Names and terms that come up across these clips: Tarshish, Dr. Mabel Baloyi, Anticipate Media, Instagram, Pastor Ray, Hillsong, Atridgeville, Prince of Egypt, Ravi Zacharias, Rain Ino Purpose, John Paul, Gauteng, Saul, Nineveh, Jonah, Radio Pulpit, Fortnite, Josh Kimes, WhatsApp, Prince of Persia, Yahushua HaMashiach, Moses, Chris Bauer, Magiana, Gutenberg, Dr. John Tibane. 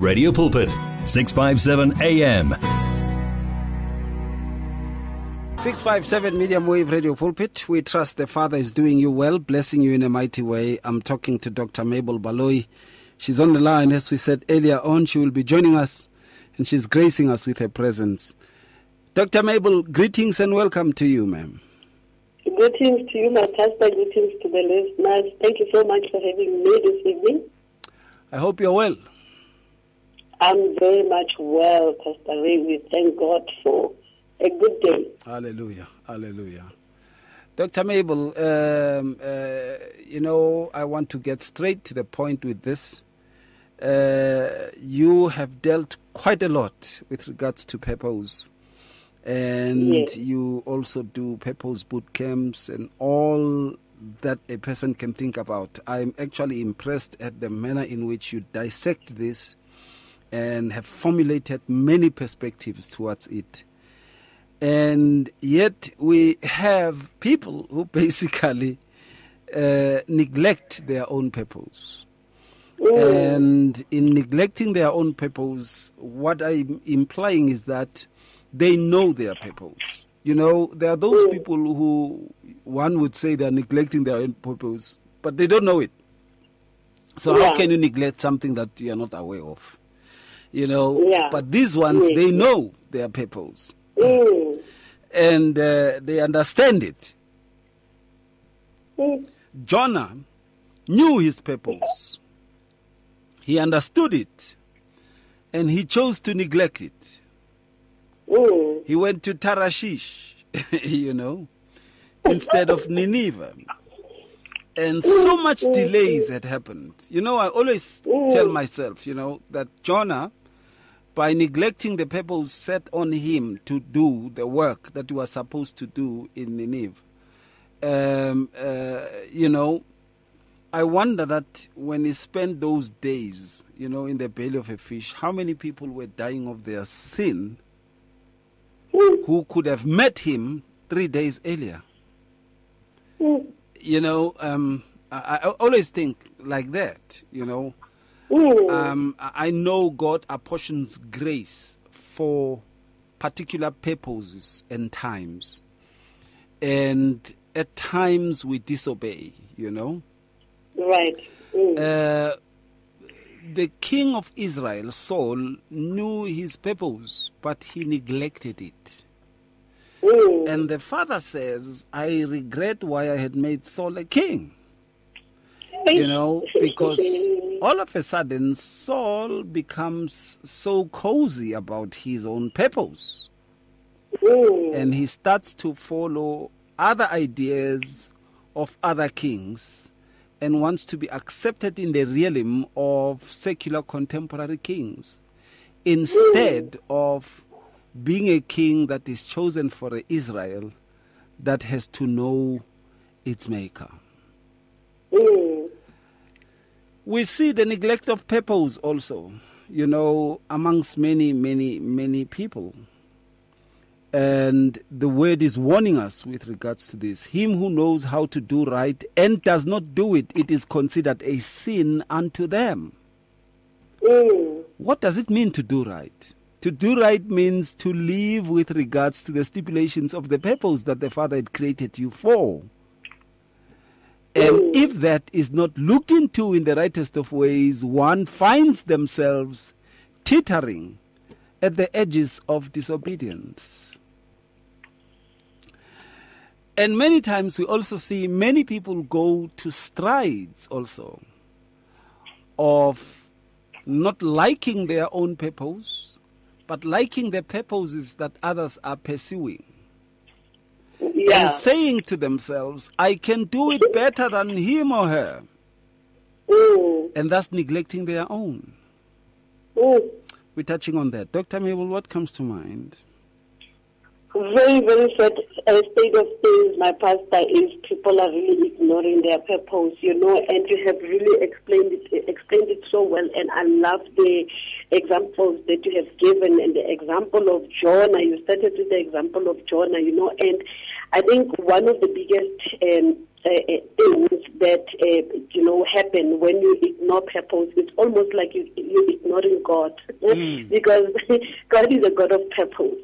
Radio Pulpit, 657 AM. 657 Medium Wave Radio Pulpit. We trust the Father is doing you well, blessing you in a mighty way. I'm talking to Dr. Mabel Baloyi. She's on the line, as we said earlier on. She will be joining us, and she's gracing us with her presence. Dr. Mabel, greetings and welcome to you, ma'am. Greetings to you, my pastor. Greetings to the listeners. Thank you so much for having me this evening. I hope you're well. I'm very much well, Pastor Ray. We thank God for a good day. Hallelujah. Hallelujah. Dr. Mabel, I want to get straight to the point with this. You have dealt quite a lot with regards to purpose. And yes, you also do purpose boot camps and all that a person can think about. I'm actually impressed at the manner in which you dissect this and have formulated many perspectives towards it. And yet we have people who basically neglect their own purpose. Mm. And in neglecting their own purpose, what I'm implying is that they know their purpose. You know, there are those people who one would say they're neglecting their own purpose, but they don't know it. So how can you neglect something that you are not aware of? You know, but these ones, they know their purpose. Mm. And they understand it. Mm. Jonah knew his purpose. He understood it. And he chose to neglect it. Mm. He went to Tarshish, instead of Nineveh. And so much delays had happened. You know, I always tell myself, that Jonah, by neglecting the purpose set on him to do the work that he was supposed to do in Nineveh, I wonder that when he spent those days, in the belly of a fish, how many people were dying of their sin who could have met him 3 days earlier? I always think like that, I know God apportions grace for particular purposes and times. And at times we disobey, Right. Mm. The king of Israel, Saul, knew his purpose, but he neglected it. Mm. And the father says, I regret why I had made Saul a king. Because all of a sudden Saul becomes so cozy about his own purpose. Mm. And he starts to follow other ideas of other kings and wants to be accepted in the realm of secular contemporary kings instead of being a king that is chosen for Israel that has to know its maker. Mm. We see the neglect of purpose also, amongst many, many, many people. And the word is warning us with regards to this. Him who knows how to do right and does not do it, it is considered a sin unto them. Mm. What does it mean to do right? To do right means to live with regards to the stipulations of the purpose that the Father had created you for. And if that is not looked into in the rightest of ways, one finds themselves teetering at the edges of disobedience. And many times we also see many people go to strides also of not liking their own purpose, but liking the purposes that others are pursuing. Yeah. And saying to themselves, I can do it better than him or her. Mm. And thus neglecting their own. Mm. We're touching on that. Dr. Mabel, what comes to mind? Very, very sad state of things, my pastor, is people are really ignoring their purpose, and you have really explained it so well, and I love the examples that you have given, and the example of Jonah. You started with the example of Jonah, and I think one of the biggest things that happen when you ignore purpose. It's almost like you're ignoring God, because God is a God of purpose.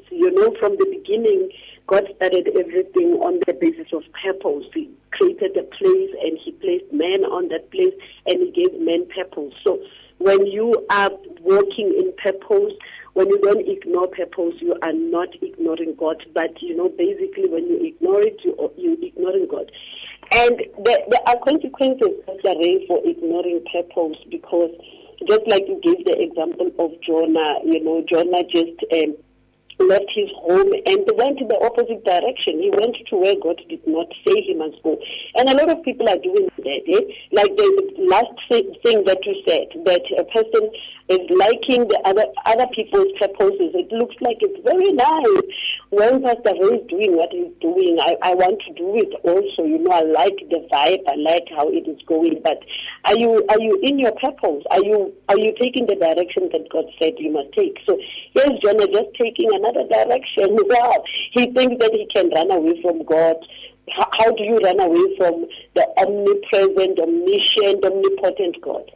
From the beginning, God started everything on the basis of purpose. He created a place and he placed man on that place and he gave man purpose. So when you are working in purpose, when you don't ignore purpose, you are not ignoring God. But, basically when you ignore it, you're ignoring God. And there are consequences, Pastor Ray, for ignoring purpose, because just like you gave the example of Jonah, Jonah just left his home and went in the opposite direction. He went to where God did not say he must go. And a lot of people are doing that. Like the last thing that you said, that a person is liking the other people's purposes. It looks like it's very nice. When Pastor Ray is doing what he's doing, I want to do it also. I like the vibe. I like how it is going. But are you in your purpose? Are you taking the direction that God said you must take? So here's Jonah just taking another direction. Wow. He thinks that he can run away from God. How do you run away from the omnipresent, omniscient, omnipotent God?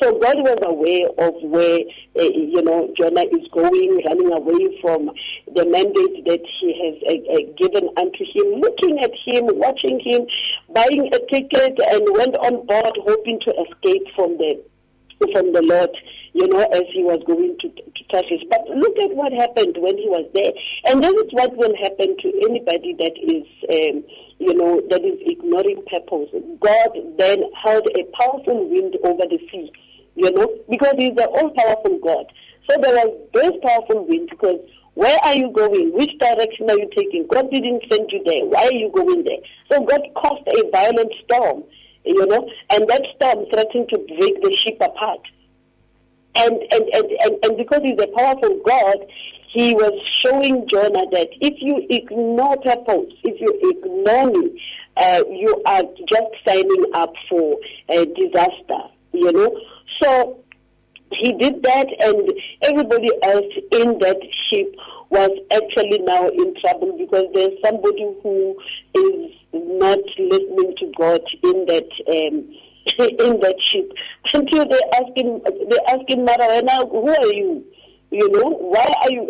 So God was aware of where, Jonah is going, running away from the mandate that he has given unto him, looking at him, watching him, buying a ticket, and went on board hoping to escape from the Lord, as he was going to Tarshish. But look at what happened when he was there. And this is what will happen to anybody that is, that is ignoring purpose. God then held a powerful wind over the sea, because he's the all-powerful God. So there was this powerful wind, because where are you going? Which direction are you taking? God didn't send you there. Why are you going there? So God caused a violent storm, and that storm threatened to break the ship apart. And because he's a powerful God, he was showing Jonah that if you ignore purpose, if you ignore me, you are just signing up for a disaster, So he did that, and everybody else in that ship was actually now in trouble because there's somebody who is not listening to God in that ship. Until they ask him, Marawena, who are you? Why are you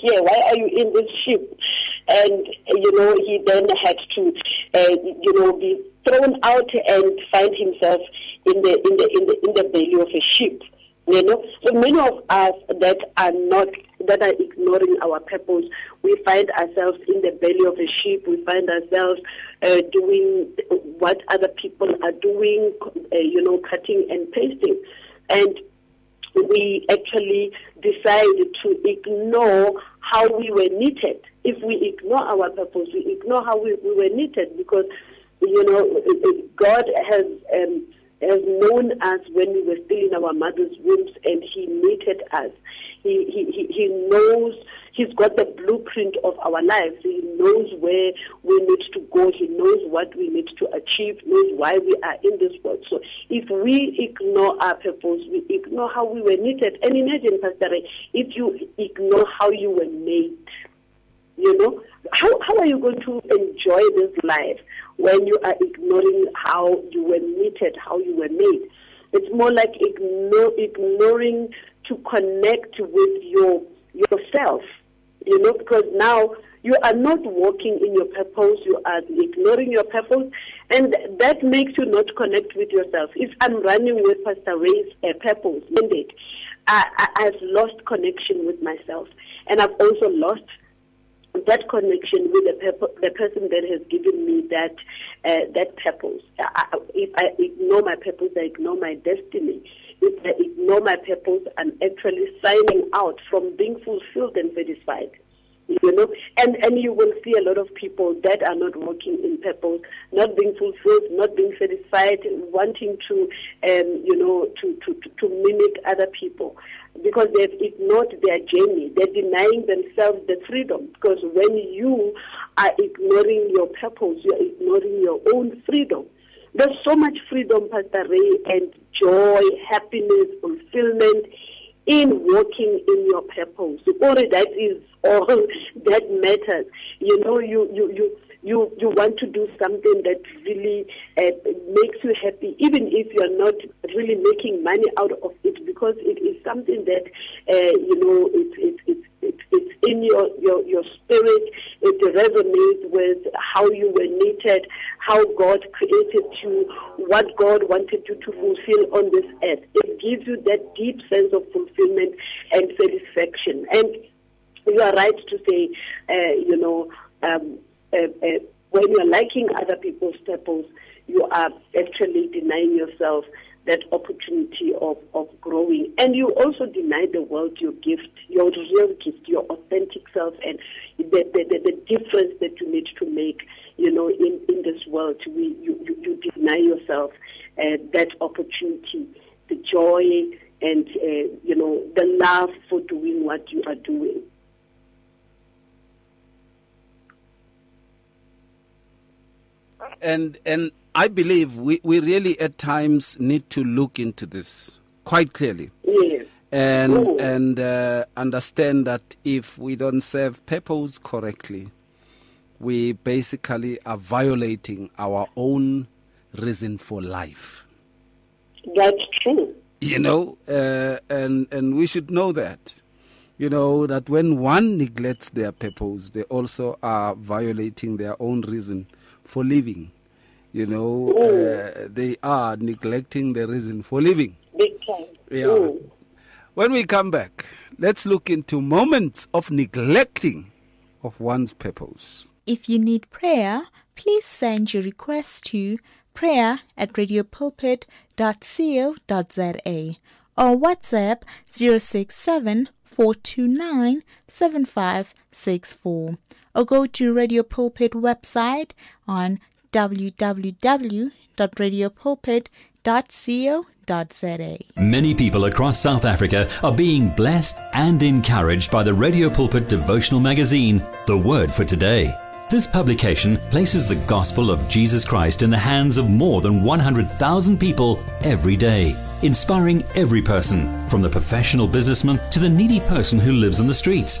here? Why are you in this ship? And he then had to be thrown out and find himself in the belly of a ship. So many of us that are ignoring our purpose, we find ourselves in the belly of a ship. We find ourselves doing what other people are doing, cutting and pasting, and we actually decide to ignore how we were knitted. If we ignore our purpose, we ignore how we were knitted, because God has known us when we were still in our mother's wombs, and he knitted us. He knows, he's got the blueprint of our lives. He knows where we need to go. He knows what we need to achieve, knows why we are in this world. So if we ignore our purpose, we ignore how we were knitted. And imagine, Pastor Ray, if you ignore how you were made, how are you going to enjoy this life when you are ignoring how you were knitted, how you were made? It's more like ignoring to connect with yourself, because now you are not walking in your purpose, you are ignoring your purpose, and that makes you not connect with yourself. If I'm running with Pastor Ray's purpose mandate, I've lost connection with myself, and I've also lost that connection with the person that has given me that purpose. If I ignore my purpose, I ignore my destiny. If I ignore my purpose, I'm actually signing out from being fulfilled and satisfied. And you will see a lot of people that are not working in purpose, not being fulfilled, not being satisfied, wanting to mimic other people, because they've ignored their journey. They're denying themselves the freedom, because when you are ignoring your purpose, you're ignoring your own freedom. There's so much freedom, Pastor Ray, and joy, happiness, fulfillment in walking in your purpose. That is all that matters. You know, you you you you want to do something that really makes you happy, even if you are not really making money out of it, because it is something that it's in your spirit. It resonates with how you were knitted, how God created you, what God wanted you to fulfill on this earth. It gives you that deep sense of fulfillment and satisfaction. And you are right to say, when you are liking other people's purpose, you are actually denying yourself that opportunity of growing. And you also deny the world your gift, your real gift, your authentic self, and the difference that you need to make, in this world. You deny yourself that opportunity, the joy, and, the love for doing what you are doing. And I believe we really at times need to look into this quite clearly, yes. and understand that if we don't serve purpose correctly, we basically are violating our own reason for life. That's true. And we should know that. That when one neglects their purpose, they also are violating their own reason for living. They are neglecting the reason for living. Yeah. When we come back, let's look into moments of neglecting of one's purpose. If you need prayer, please send your request to prayer@radiopulpit.co.za or WhatsApp 067-429-7564. Or go to Radio Pulpit website on www.radiopulpit.co.za. Many people across South Africa are being blessed and encouraged by the Radio Pulpit devotional magazine, The Word for Today. This publication places the gospel of Jesus Christ in the hands of more than 100,000 people every day, inspiring every person, from the professional businessman to the needy person who lives on the streets.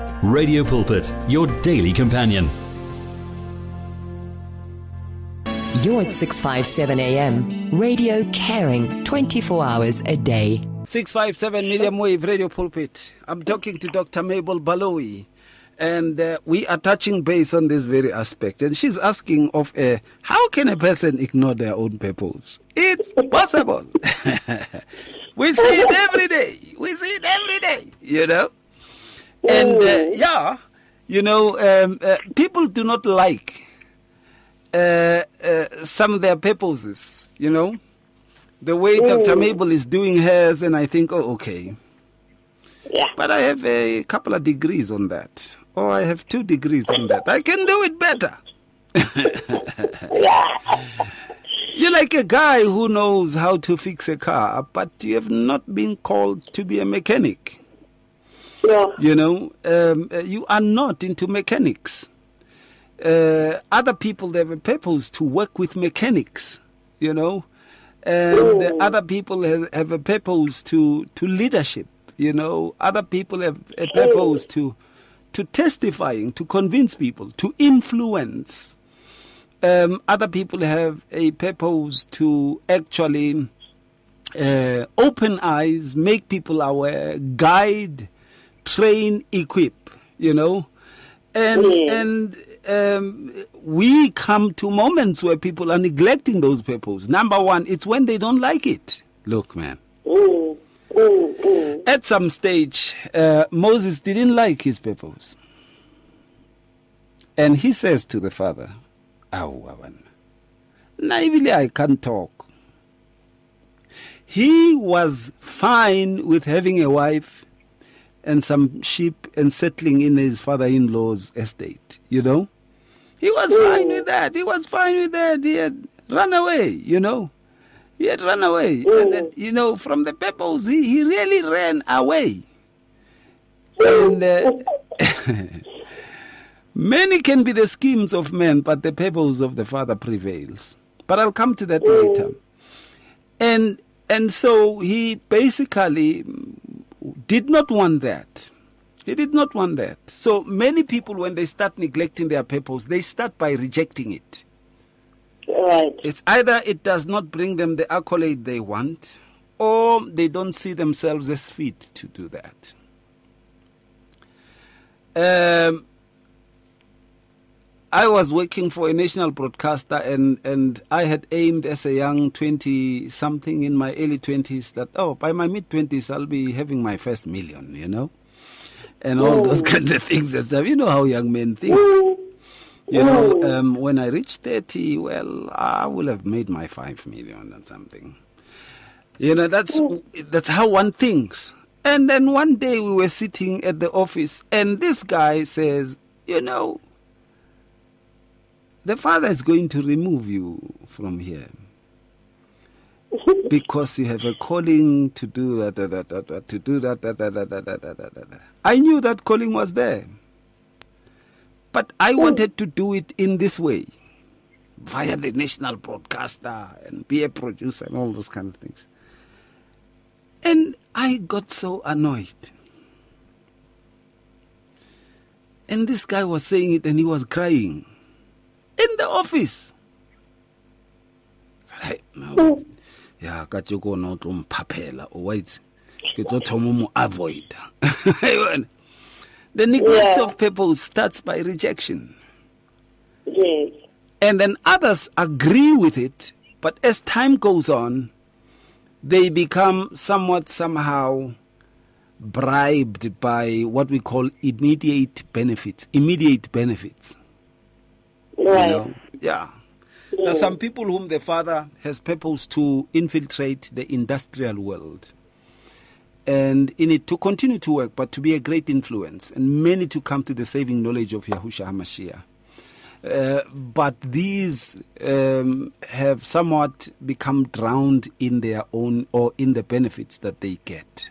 Radio Pulpit, your daily companion. You're at 657 AM, radio caring 24 hours a day. 657 Medium Wave Radio Pulpit. I'm talking to Dr. Mabel Baloyi, and we are touching base on this very aspect. And she's asking of how can a person ignore their own purpose? It's possible. We see it every day. And people do not like some of their purposes, The way Dr. Mabel is doing hers, and I think, okay. Yeah. But I have a couple of degrees on that, or I have 2 degrees on that. I can do it better. You're like a guy who knows how to fix a car, but you have not been called to be a mechanic. Yeah. You are not into mechanics. Other people, they have a purpose to work with mechanics, and other people have a purpose to leadership, Other people have a purpose to testifying, to convince people, to influence. Other people have a purpose to actually open eyes, make people aware, guide, train, equip, and we come to moments where people are neglecting those purposes. Number one, it's when they don't like it. Look, man. At some stage, Moses didn't like his purpose, and he says to the father, naively, I can't talk. He was fine with having a wife and some sheep and settling in his father-in-law's estate, He was fine with that. He had run away, you know. He had run away. Mm. And then, you know, from the pebbles, he really ran away. And many can be the schemes of men, but the pebbles of the Father prevails. But I'll come to that later. And so he basically did not want that. He did not want that. So many people, when they start neglecting their purpose, they start by rejecting it. Right. It's either it does not bring them the accolade they want, or they don't see themselves as fit to do that. I was working for a national broadcaster, and I had aimed as a young 20-something in my early 20s that, oh, by my mid-20s, I'll be having my first million, you know, and all those kinds of things and stuff. You know how young men think. You know, when I reach 30, well, I will have made my 5 million or something. You know, that's how one thinks. And then one day we were sitting at the office, and this guy says, you know, the Father is going to remove you from here because you have a calling to do that, to do that, I knew that calling was there, but I wanted to do it in this way, via the national broadcaster and be a producer and all those kind of things. And I got so annoyed. And this guy was saying it, and he was crying. In the office. Yeah, you go now to papela or wait. Avoid. The neglect of people starts by rejection. Yes. And then others agree with it, but as time goes on, they become somewhat somehow bribed by what we call immediate benefits. Immediate benefits. Right. You know? Yeah. There are some people whom the Father has purposed to infiltrate the industrial world, and in it to continue to work, but to be a great influence, and many to come to the saving knowledge of Yahushua HaMashiach. But these have somewhat become drowned in their own or in the benefits that they get,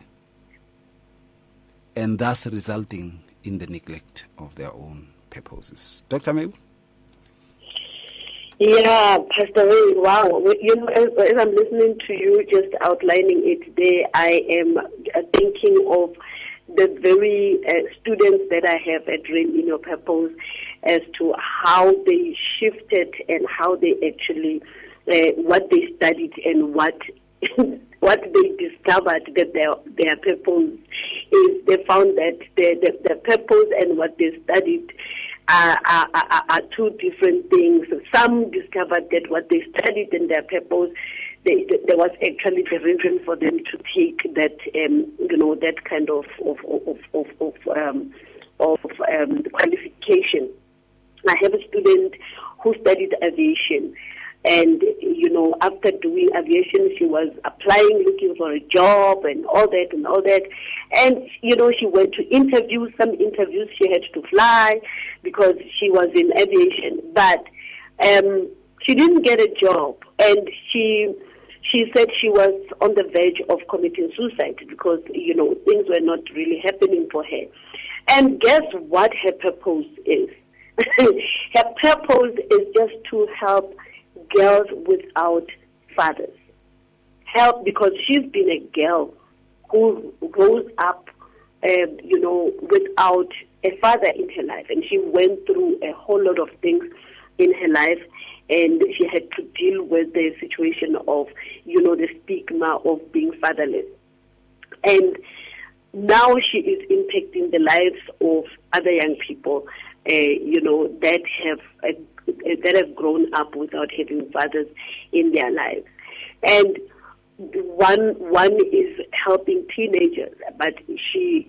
and thus resulting in the neglect of their own purposes. Dr. Mabel? Yeah, Pastor Ray, wow. You know, as I'm listening to you just outlining it there, I am thinking of the very students that I have at Rain Ino Purpose as to how they shifted and how they actually, what they studied and what what they discovered that their purpose is. They found that the purpose and what they studied are two different things. Some discovered that what they studied and their purpose, there was actually the reason for them to take that, you know, that kind of qualification. I have a student who studied aviation, and you know, after doing aviation, she was applying, looking for a job, and all that. And, you know, she went to interviews. Some interviews she had to fly because she was in aviation. But she didn't get a job. And she said she was on the verge of committing suicide because, you know, things were not really happening for her. And guess what her purpose is? Her purpose is just to help girls without fathers. Help, because she's been a girl who grows up, you know, without a father in her life. And she went through a whole lot of things in her life, and she had to deal with the situation of, you know, the stigma of being fatherless. And now she is impacting the lives of other young people, you know, that have grown up without having fathers in their lives. And one is helping teenagers, but she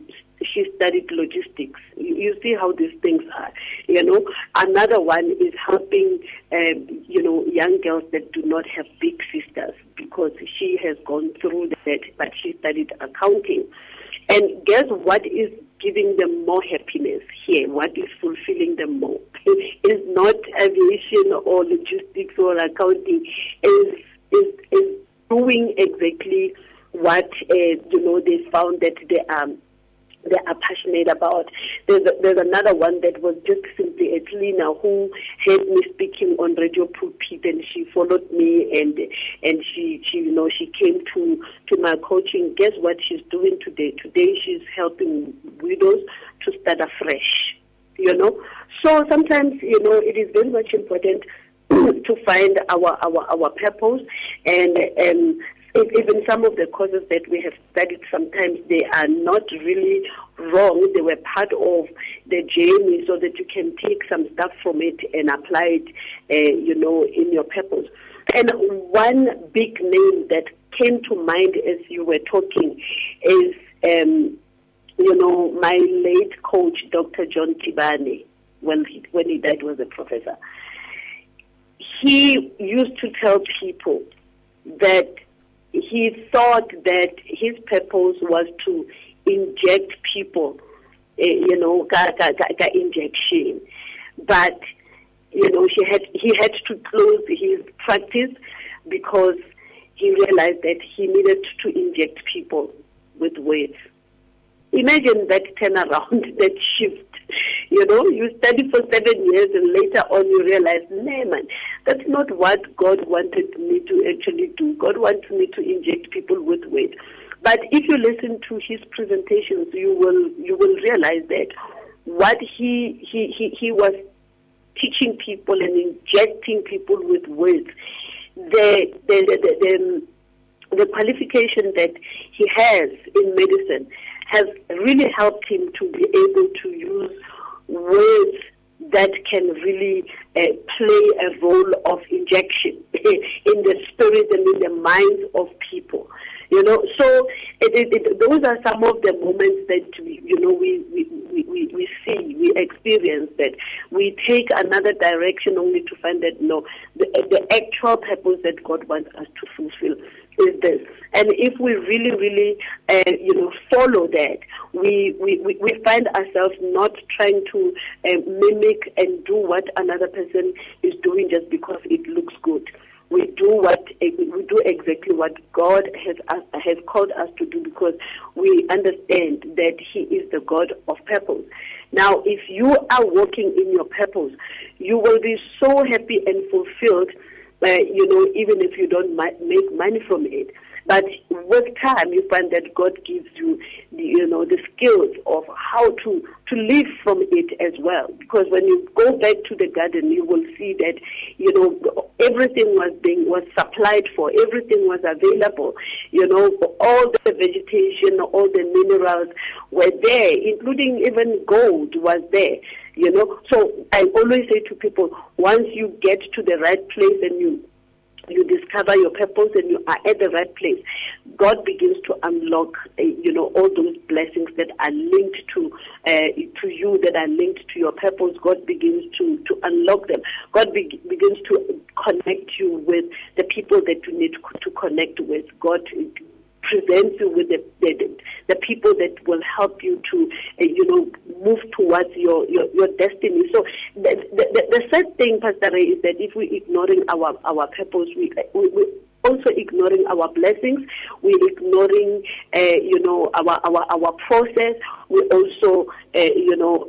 studied logistics. You see how these things are, you know. Another one is helping, you know, young girls that do not have big sisters, because she has gone through that, but she studied accounting. And guess what is giving them more happiness here? What is fulfilling them more? It's not aviation or logistics or accounting. It's doing exactly what they found that they are passionate about. There's another one that was just simply a cleaner who heard me speaking on Radio Pulpit, and she followed me, and she came to my coaching. Guess what she's doing today? Today she's helping widows to start afresh. So sometimes it is very much important to find our purpose, and even some of the causes that we have studied, sometimes they are not really wrong. They were part of the journey so that you can take some stuff from it and apply it, in your purpose. And one big name that came to mind as you were talking is, my late coach, Dr. John Tibane. When he died, was a professor. He used to tell people that he thought that his purpose was to inject people, injection. But, he had to close his practice because he realized that he needed to inject people with words. Imagine that turnaround, that shift. You study for 7 years and later on you realize, nah, man, that's not what God wanted me to actually do. God wants me to inject people with weight. But if you listen to his presentations, you will realize that what he was teaching people and injecting people with weight, the qualification that he has in medicine has really helped him to be able to use words that can really play a role of injection in the spirit and in the minds of people. So those are some of the moments that we see, we experience that we take another direction only to find that no, the actual purpose that God wants us to fulfill is this. And if we really, really, follow that, we find ourselves not trying to mimic and do what another person is doing just because it looks good. We do exactly what God has called us to do because we understand that He is the God of purpose. Now, if you are walking in your purpose, you will be so happy and fulfilled, even if you don't make money from it. But with time, you find that God gives you, the skills of how to live from it as well. Because when you go back to the garden, you will see that, everything was supplied for, everything was available. All the vegetation, all the minerals were there, including even gold was there. So I always say to people, once you get to the right place and you discover your purpose and you are at the right place, God begins to unlock, all those blessings that are linked to you, that are linked to your purpose. God begins to unlock them. God begins to connect you with the people that you need to connect with. God presents you with the people that will help you to, move towards your destiny. So the sad thing, Pastor Ray, is that if we're ignoring our purpose, we're also ignoring our blessings. We're ignoring, our process. We also, will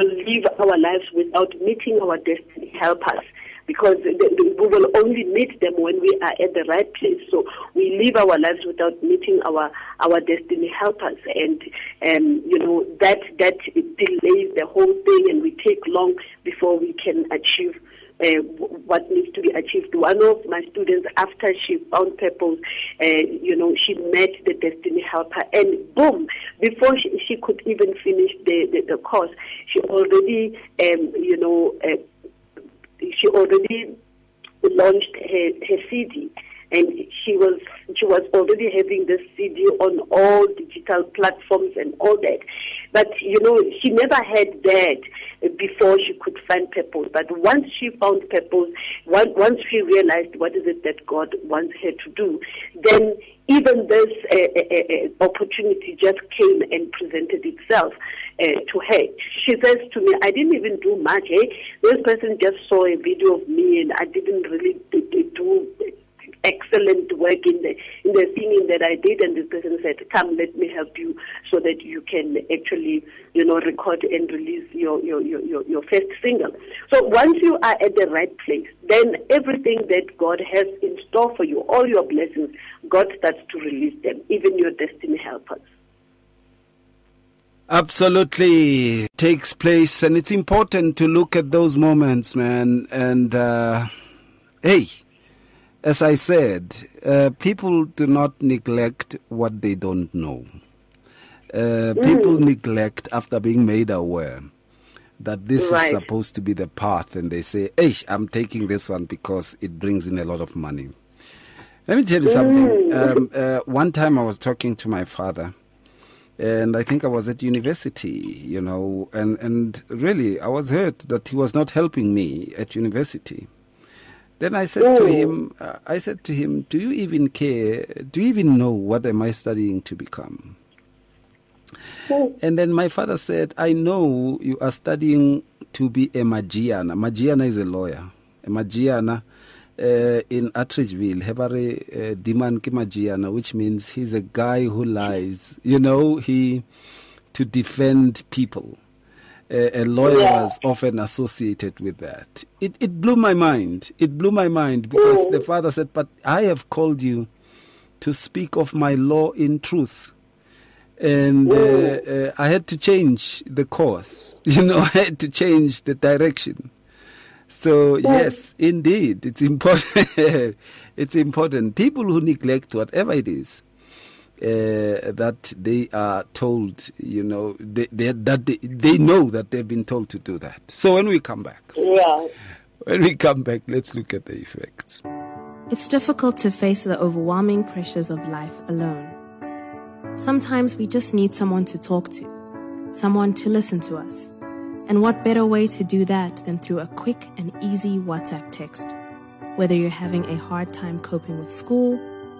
live our lives without meeting our destiny. Help us. Because we will only meet them when we are at the right place. So we live our lives without meeting our destiny helpers, and that delays the whole thing, and we take long before we can achieve what needs to be achieved. One of my students, after she found purpose, she met the destiny helper, and boom, before she could even finish the course, she already launched her CD, and she was already having this CD on all digital platforms and all that. But, she never had that before she could find purpose. But once she found purpose, once she realized what is it that God wants her to do, then even this opportunity just came and presented itself to her. She says to me, I didn't even do much. This person just saw a video of me, and I didn't really do excellent work in the singing that I did. And this person said, come, let me help you so that you can actually, you know, record and release your first single. So once you are at the right place, then everything that God has in store for you, all your blessings, God starts to release them, even your destiny helpers. Absolutely takes place, and it's important to look at those moments, man. And hey, as I said, people do not neglect what they don't know. People neglect after being made aware that this is supposed to be the path, and they say, hey, I'm taking this one because it brings in a lot of money. Let me tell you something. One time I was talking to my father, and I think I was at university, you know, and really I was hurt that he was not helping me at university. Then I said to him, do you even care? Do you even know what am I studying to become? And then my father said, I know you are studying to be a Magiana. Magiana is a lawyer. A Magiana in Atridgeville, Hebare Diman ki Magiana, which means he's a guy who lies. You know, to defend people. A lawyer was often associated with that. It blew my mind. It blew my mind because the father said, but I have called you to speak of my law in truth. And I had to change the course. You know, I had to change the direction. So, yes, indeed, it's important. It's important. People who neglect whatever it is, that they are told, you know, they know that they've been told to do that. So when we come back, let's look at the effects. It's difficult to face the overwhelming pressures of life alone. Sometimes we just need someone to talk to, someone to listen to us. And what better way to do that than through a quick and easy WhatsApp text? Whether you're having a hard time coping with school,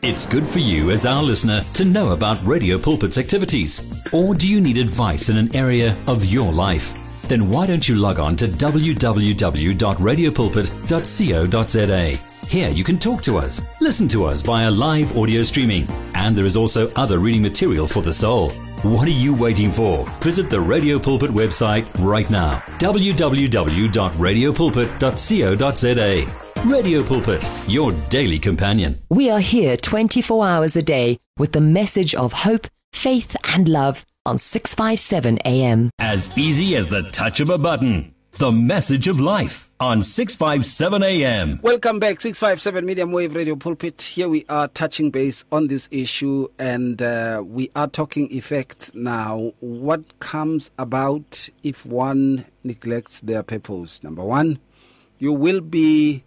It's good for you as our listener to know about Radio Pulpit's activities. Or do you need advice in an area of your life? Then why don't you log on to www.radiopulpit.co.za. Here you can talk to us, listen to us via live audio streaming, and there is also other reading material for the soul. What are you waiting for? Visit the Radio Pulpit website right now. www.radiopulpit.co.za. Radio Pulpit, your daily companion. We are here 24 hours a day with the message of hope, faith and love on 657 AM. As easy as the touch of a button. The message of life on 657 AM. Welcome back, 657 Medium Wave Radio Pulpit. Here we are touching base on this issue, and we are talking effects now. What comes about if one neglects their purpose? Number one, you will be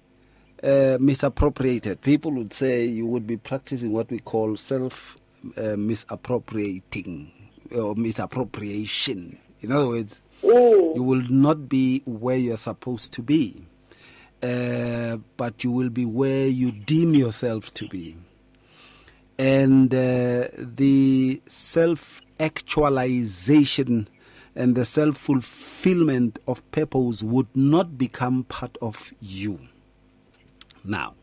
misappropriated. People would say you would be practicing what we call self-misappropriating or misappropriation. In other words, you will not be where you're supposed to be, but you will be where you deem yourself to be. And the self-actualization and the self-fulfillment of purpose would not become part of you. Now,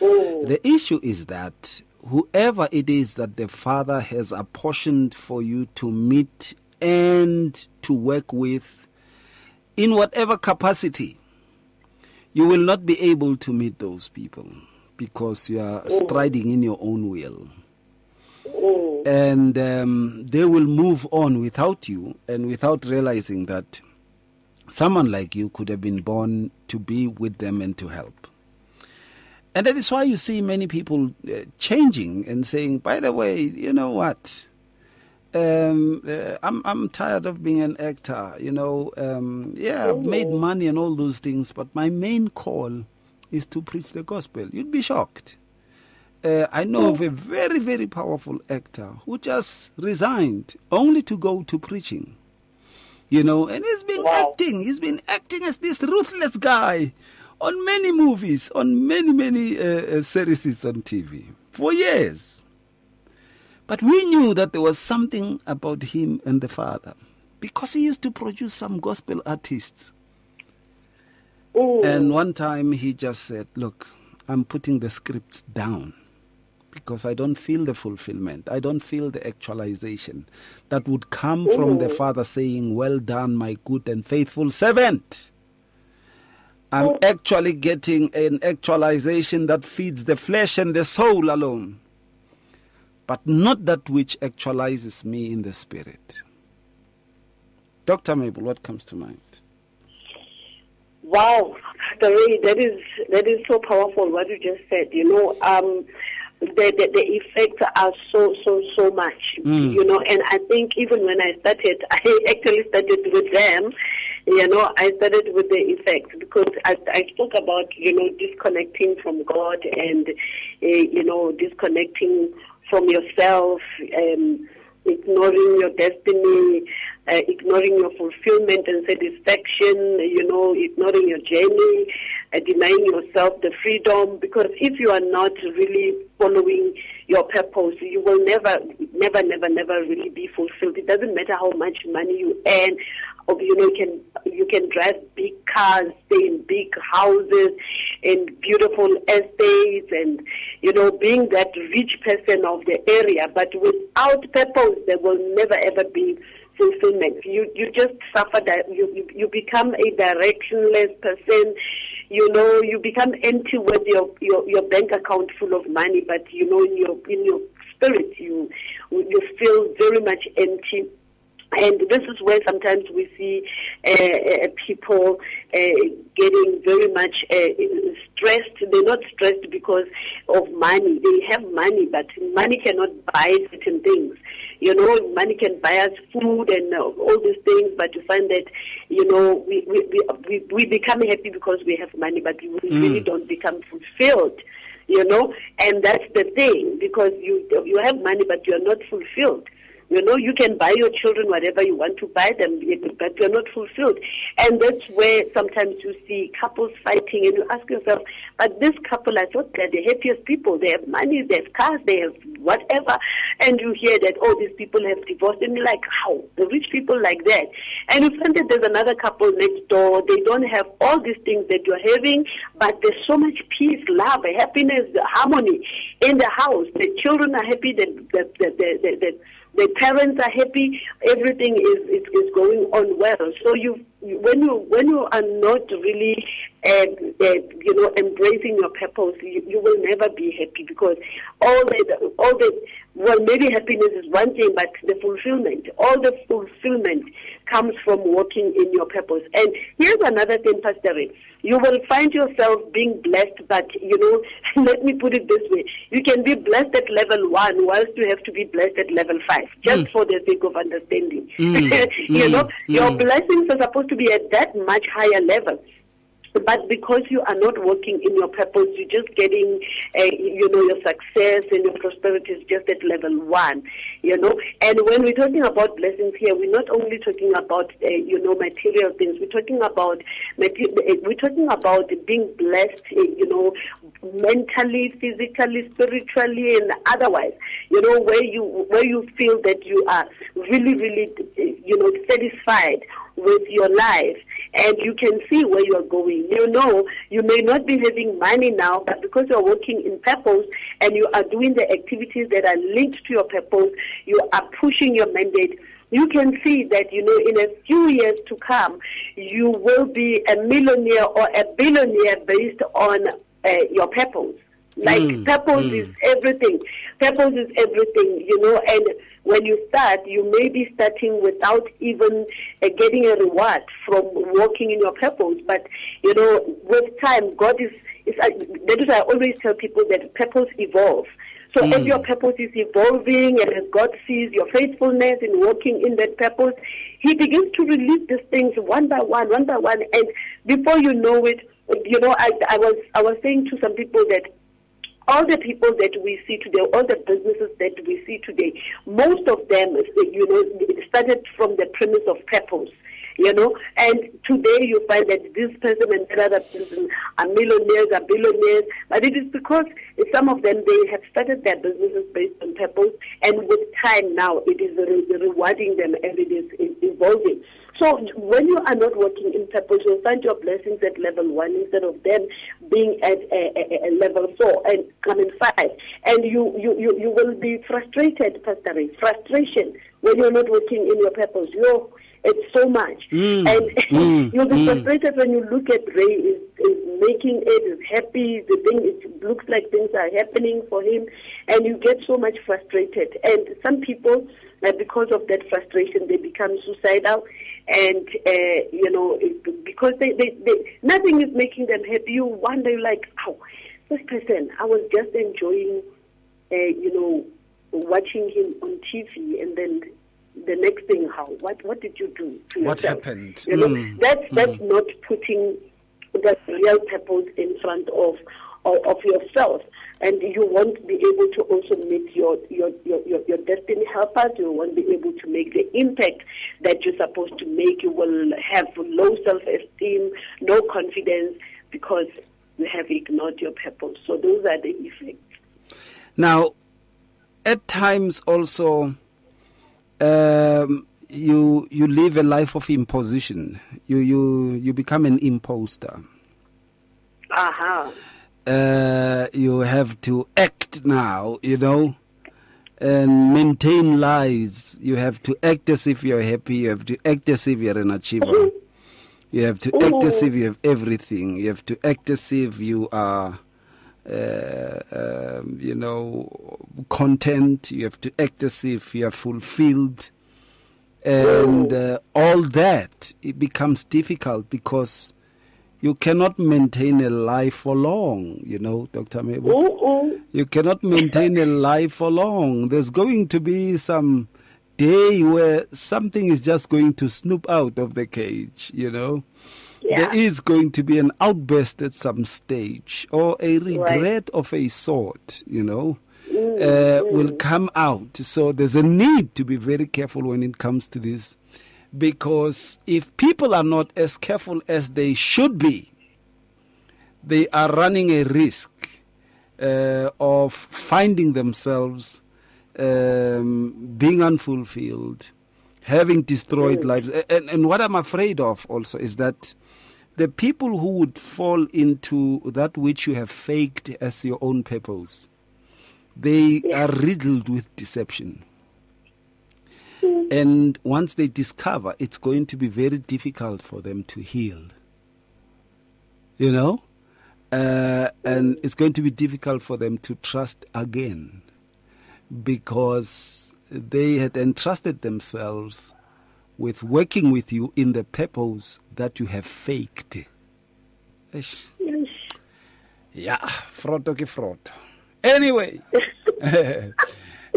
the issue is that whoever it is that the Father has apportioned for you to meet and to work with, in whatever capacity, you will not be able to meet those people because you are striding in your own will. And they will move on without you and without realizing that someone like you could have been born to be with them and to help. And that is why you see many people changing and saying, by the way, you know what? I'm tired of being an actor, you know. I've made money and all those things, but my main call is to preach the gospel. You'd be shocked. I know of a very, very powerful actor who just resigned only to go to preaching, you know. And he's been acting. He's been acting as this ruthless guy on many movies, on many series on TV for years. But we knew that there was something about him and the Father, because he used to produce some gospel artists. Ooh. And one time he just said, look, I'm putting the scripts down because I don't feel the fulfillment. I don't feel the actualization that would come from the Father saying, well done, my good and faithful servant. I'm actually getting an actualization that feeds the flesh and the soul alone, but not that which actualizes me in the spirit. Dr. Mabel, what comes to mind? Wow, Pastor Ray, that is so powerful what you just said. You know, the effects are so much. You know, and I think even when I actually started with them. You know, I started with the effect because I spoke about, you know, disconnecting from God and, you know, disconnecting from yourself, ignoring your destiny, ignoring your fulfillment and satisfaction, you know, ignoring your journey, denying yourself the freedom. Because if you are not really following your purpose, you will never really be fulfilled. It doesn't matter how much money you earn. Or, you know, you can drive big cars, stay in big houses, and beautiful estates, and, you know, being that rich person of the area. But without purpose, there will never ever be fulfillment. You just suffer that. You become a directionless person. You know, you become empty with your bank account full of money, but, you know, in your spirit, you feel very much empty. And this is where sometimes we see people getting very much stressed. They're not stressed because of money. They have money, but money cannot buy certain things. You know, money can buy us food and all these things, but you find that, you know, we become happy because we have money, but we really don't become fulfilled. You know, and that's the thing, because you have money, but you're not fulfilled. You know, you can buy your children whatever you want to buy them, but you're not fulfilled. And that's where sometimes you see couples fighting, and you ask yourself, but this couple, I thought they're the happiest people. They have money, they have cars, they have whatever. And you hear that, oh, these people have divorced. And you're like, how? The rich people like that. And you find that there's another couple next door. They don't have all these things that you're having, but there's so much peace, love, happiness, harmony in the house. The children are happy, the parents are happy. Everything is going on well. So when you are not really, you know, embracing your purpose, you will never be happy, because well, maybe happiness is one thing, but all the fulfillment comes from walking in your purpose. And here's another thing, Pastor Ray. You will find yourself being blessed, but, you know, let me put it this way. You can be blessed at level 1 whilst you have to be blessed at level 5, just for the sake of understanding. You know, your blessings are supposed to be at that much higher level. But because you are not working in your purpose, you're just getting, you know, your success and your prosperity is just at level 1, you know. And when we're talking about blessings here, we're not only talking about, you know, material things. We're talking about being blessed, you know, mentally, physically, spiritually, and otherwise. You know, where you feel that you are really, really, you know, satisfied with your life, and you can see where you're going. You know, you may not be having money now, but because you're working in purpose and you are doing the activities that are linked to your purpose, you are pushing your mandate. You can see that, you know, in a few years to come, you will be a millionaire or a billionaire based on your purpose. Like, purpose is everything. Purpose is everything, you know, and when you start, you may be starting without even getting a reward from walking in your purpose. But, you know, with time, God is That is why I always tell people that purpose evolves. So if your purpose is evolving and as God sees your faithfulness in working in that purpose, he begins to release these things one by one. And before you know it, you know, I was saying to some people that all the people that we see today, all the businesses that we see today, most of them, you know, started from the premise of purpose. You know, and today you find that this person and that other person are millionaires, are billionaires, but it is because some of them, they have started their businesses based on purpose, and with time now it is rewarding them and it is evolving. So when you are not working in purpose, you'll find your blessings at level 1 instead of them being at a level 4 and coming 5. And you will be frustrated, Pastor Ray. Frustration when you're not working in your purpose. It's so much. You'll be frustrated when you look at Ray is making it, is happy, it looks like things are happening for him, and you get so much frustrated. And some people, because of that frustration, they become suicidal, and, you know, because they nothing is making them happy. You wonder, like, oh, this person, I was just enjoying, you know, watching him on TV, and then the next thing, what did you do to yourself? What happened? You know, that's not putting the real purpose in front of yourself, and you won't be able to also meet your destiny helpers. You won't be able to make the impact that you're supposed to make. You will have low self-esteem, no confidence, because you have ignored your purpose. So those are the effects. Now, at times also, you live a life of imposition. You become an imposter. You have to act now, you know, and maintain lies. You have to act as if you're happy. You have to act as if you're an achiever. You have to act as if you have everything. You have to act as if you are you know, content. You have to act as if you are fulfilled, and all that, it becomes difficult because you cannot maintain a life for long. You know, Dr. Mabel, you cannot maintain a life for long. There's going to be some day where something is just going to snoop out of the cage, you know. Yeah. There is going to be an outburst at some stage, or a regret of a sort, you know, will come out. So there's a need to be very careful when it comes to this, because if people are not as careful as they should be, they are running a risk of finding themselves being unfulfilled, having destroyed lives. And what I'm afraid of also is that the people who would fall into that which you have faked as your own purpose, they are riddled with deception. And once they discover, it's going to be very difficult for them to heal. You know? And it's going to be difficult for them to trust again, because they had entrusted themselves with working with you in the purpose that you have faked. Yeah, fraud to fraud. Anyway,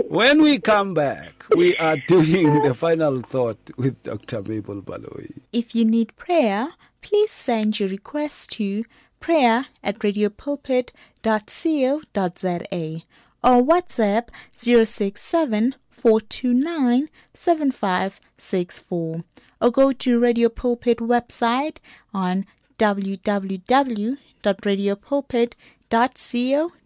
when we come back, we are doing the final thought with Dr. Mabel Baloyi. If you need prayer, please send your request to prayer@radiopulpit.co.za or WhatsApp 067-429-7564, or go to Radio Pulpit website on www.radiopulpit.co.za.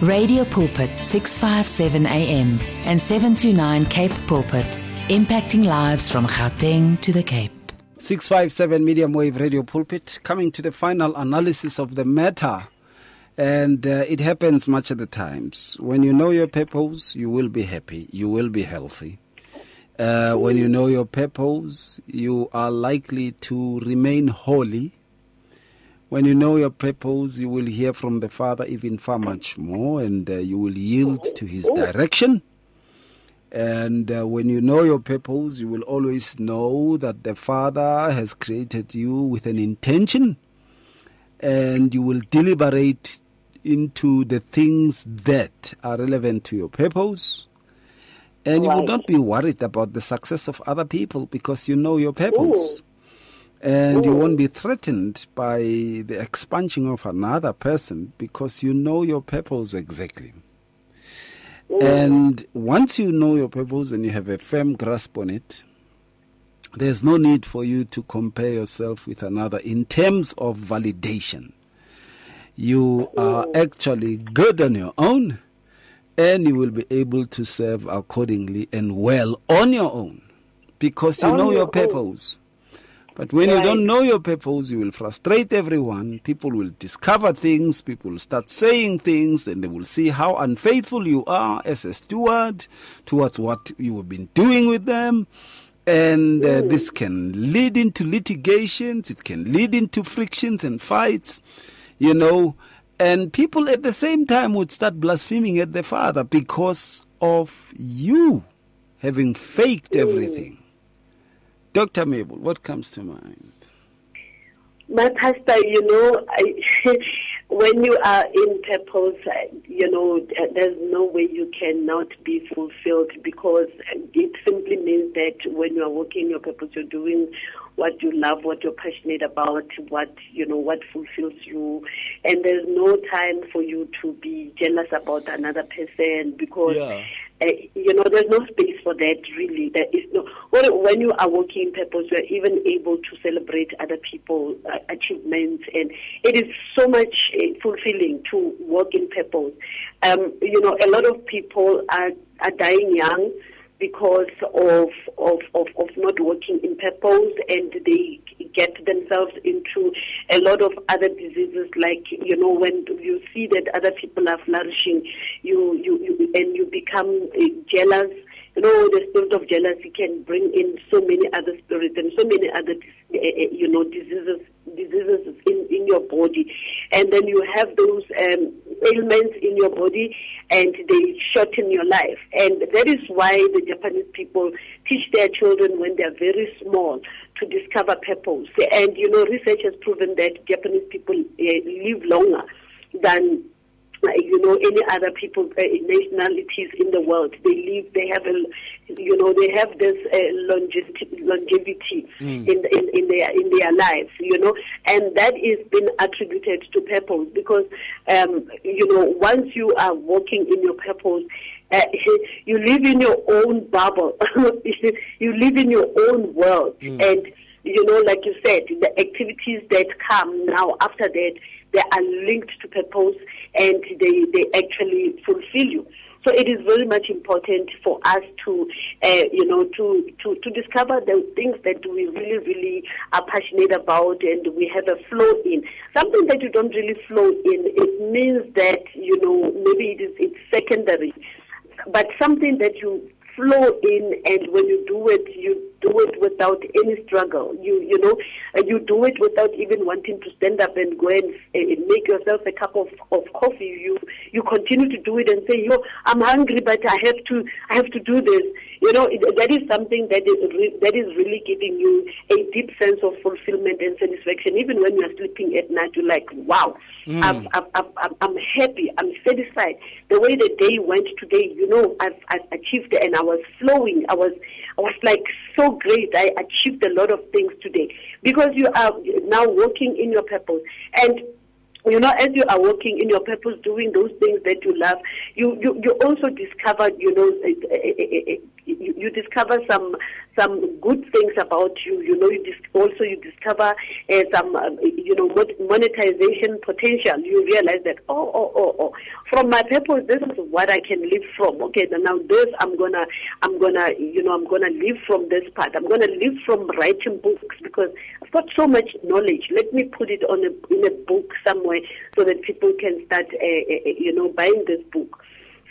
Radio Pulpit 657 AM and 729 Cape Pulpit, impacting lives from Gauteng to the Cape. 657 Medium Wave Radio Pulpit, coming to the final analysis of the matter. And it happens much of the times. When you know your purpose, you will be happy. You will be healthy. When you know your purpose, you are likely to remain holy. When you know your purpose, you will hear from the Father even far much more, and you will yield to His direction. And when you know your purpose, you will always know that the Father has created you with an intention, and you will deliberate into the things that are relevant to your purpose. And you will not be worried about the success of other people because you know your purpose. And you won't be threatened by the expansion of another person because you know your purpose exactly. And once you know your purpose and you have a firm grasp on it, there's no need for you to compare yourself with another in terms of validation. You are actually good on your own, and you will be able to serve accordingly and well on your own because you know your purpose. But when you don't know your purpose, you will frustrate everyone. People will discover things. People will start saying things, and they will see how unfaithful you are as a steward towards what you have been doing with them. And this can lead into litigations. It can lead into frictions and fights, you know. And people at the same time would start blaspheming at the Father because of you having faked everything. Dr. Mabel, what comes to mind? My pastor, you know, when you are in purpose, you know, there's no way you cannot be fulfilled because it simply means that when you are working your purpose, you're doing what you love, what you're passionate about, what, you know, what fulfills you. And there's no time for you to be jealous about another person because... Yeah. You know, there's no space for that, really. There is no. When you are working in purpose, you are even able to celebrate other people's achievements, and it is so much fulfilling to work in purpose. You know, a lot of people are dying young because of not working in purpose, and they get themselves into a lot of other diseases. Like, you know, when you see that other people are flourishing, you become jealous. You know, the spirit of jealousy can bring in so many other spirits and so many other, you know, diseases in your body. And then you have those ailments in your body, and they shorten your life. And that is why the Japanese people teach their children when they are very small to discover purpose. And, you know, research has proven that Japanese people live longer than, you know, any other people, nationalities in the world. They have this longevity in their lives, you know, and that is been attributed to purpose because, you know, once you are working in your purpose, you live in your own bubble, you live in your own world, and, you know, like you said, the activities that come now after that, they are linked to purpose, and they actually fulfill you. So it is very much important for us to, you know, to discover the things that we really, really are passionate about and we have a flow in. Something that you don't really flow in, it means that, you know, maybe it's secondary. But something that you flow in, and when you do it without any struggle. You know, you do it without even wanting to stand up and go and make yourself a cup of coffee. You continue to do it and say, "Yo, I'm hungry, but I have to do this." You know, that is something that is really giving you a deep sense of fulfillment and satisfaction. Even when you are sleeping at night, you're like, "Wow, I'm happy. I'm satisfied. The way the day went today, you know, I've achieved it, and I was flowing. I was like so great. I achieved a lot of things today." Because you are now working in your purpose. And, you know, as you are working in your purpose, doing those things that you love, you also discover, you know, you discover some good things about you. You know, you discover some monetization potential. You realize that from my purpose, this is what I can live from. Okay, now this I'm gonna live from this part. I'm gonna live from writing books because I've got so much knowledge. Let me put it on in a book somewhere so that people can start buying this book.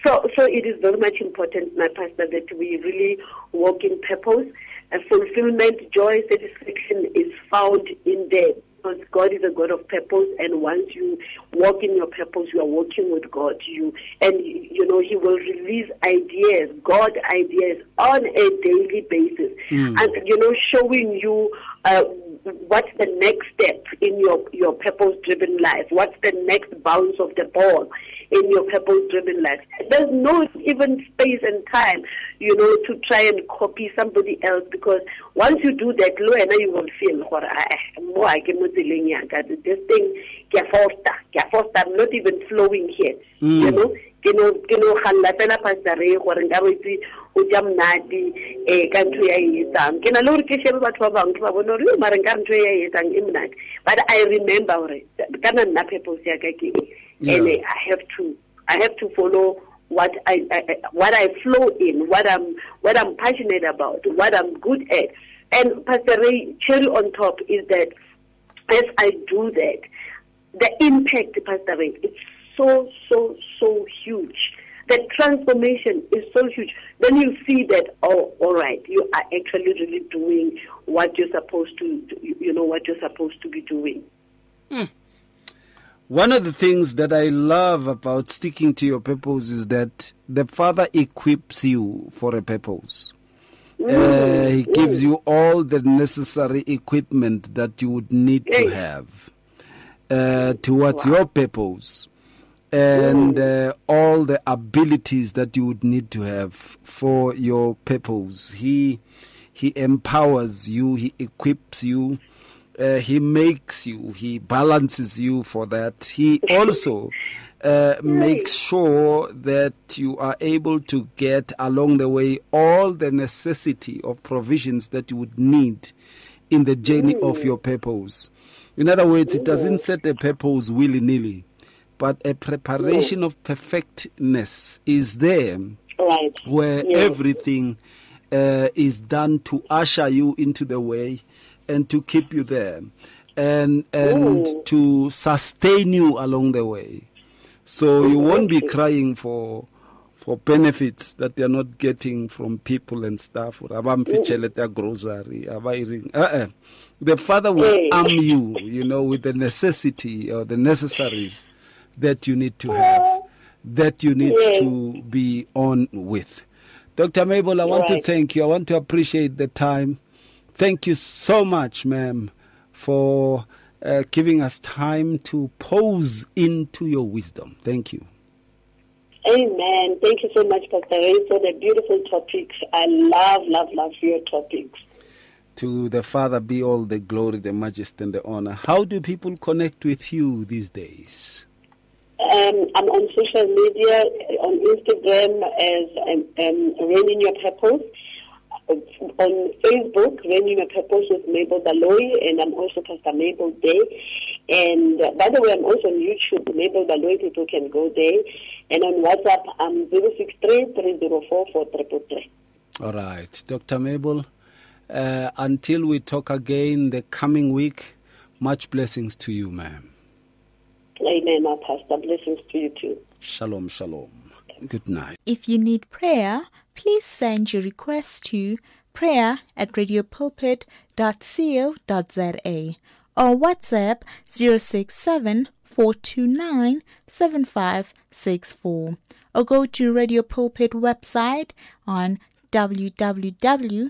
So it is very much important, my pastor, that we really walk in purpose. And fulfillment, joy, satisfaction is found in there. Because God is a God of purpose, and once you walk in your purpose, you are walking with God. He will release ideas, God ideas, on a daily basis, and showing you what's the next step in your purpose-driven life. What's the next bounce of the ball in your purpose-driven life? There's no even space and time, to try and copy somebody else, because once you do that, you will feel this thing, I'm not even flowing here, but I remember and I have to follow what I flow in, what I'm passionate about, what I'm good at. And Pastor Ray, cherry on top is that as I do that, the impact, Pastor Ray, it's so huge. The transformation is so huge. Then you see that, all right, you are actually really doing what you're supposed to, what you're supposed to be doing. Mm. One of the things that I love about sticking to your purpose is that the Father equips you for a purpose. He gives you all the necessary equipment that you would need to have towards your purpose, and all the abilities that you would need to have for your purpose. He empowers you, he equips you. He makes you, he balances you for that. He also makes sure that you are able to get along the way all the necessity of provisions that you would need in the journey of your purpose. In other words, it doesn't set a purpose willy-nilly, but a preparation of perfectness is there, where everything is done to usher you into the way, and to keep you there, and to sustain you along the way, so you won't be crying for benefits that they are not getting from people and stuff. Or grocery. The Father will arm you, with the necessity or the necessaries that you need to have, that you need to be on with. Dr. Mabel, I want to thank you. I want to appreciate the time. Thank you so much, ma'am, for giving us time to pause into your wisdom. Thank you. Amen. Thank you so much, Pastor Ray, for the beautiful topics. I love your topics. To the Father be all the glory, the majesty, and the honor. How do people connect with you these days? I'm on social media, on Instagram as Rain Ino Purpose. On Facebook, Rain Ino Purpose with Mabel Baloyi, and I'm also Pastor Mabel there. And by the way, I'm also on YouTube, Mabel Baloyi, people can go there. And on WhatsApp, I'm 063-304-4333. All right. Dr. Mabel, until we talk again the coming week, much blessings to you, ma'am. Amen, my pastor. Blessings to you too. Shalom, shalom. Good night. If you need prayer, please send your request to prayer@radiopulpit.co.za or WhatsApp 067-429-7564, or go to Radio Pulpit website on www.radiopulpit.co.za.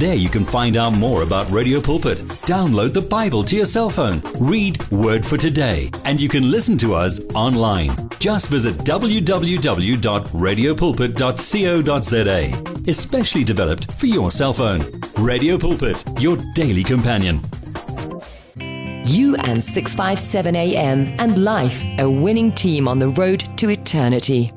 There you can find out more about Radio Pulpit, download the Bible to your cell phone, read Word for Today, and you can listen to us online. Just visit www.radiopulpit.co.za. Especially developed for your cell phone. Radio Pulpit, your daily companion. You and 657 AM and life, a winning team on the road to eternity.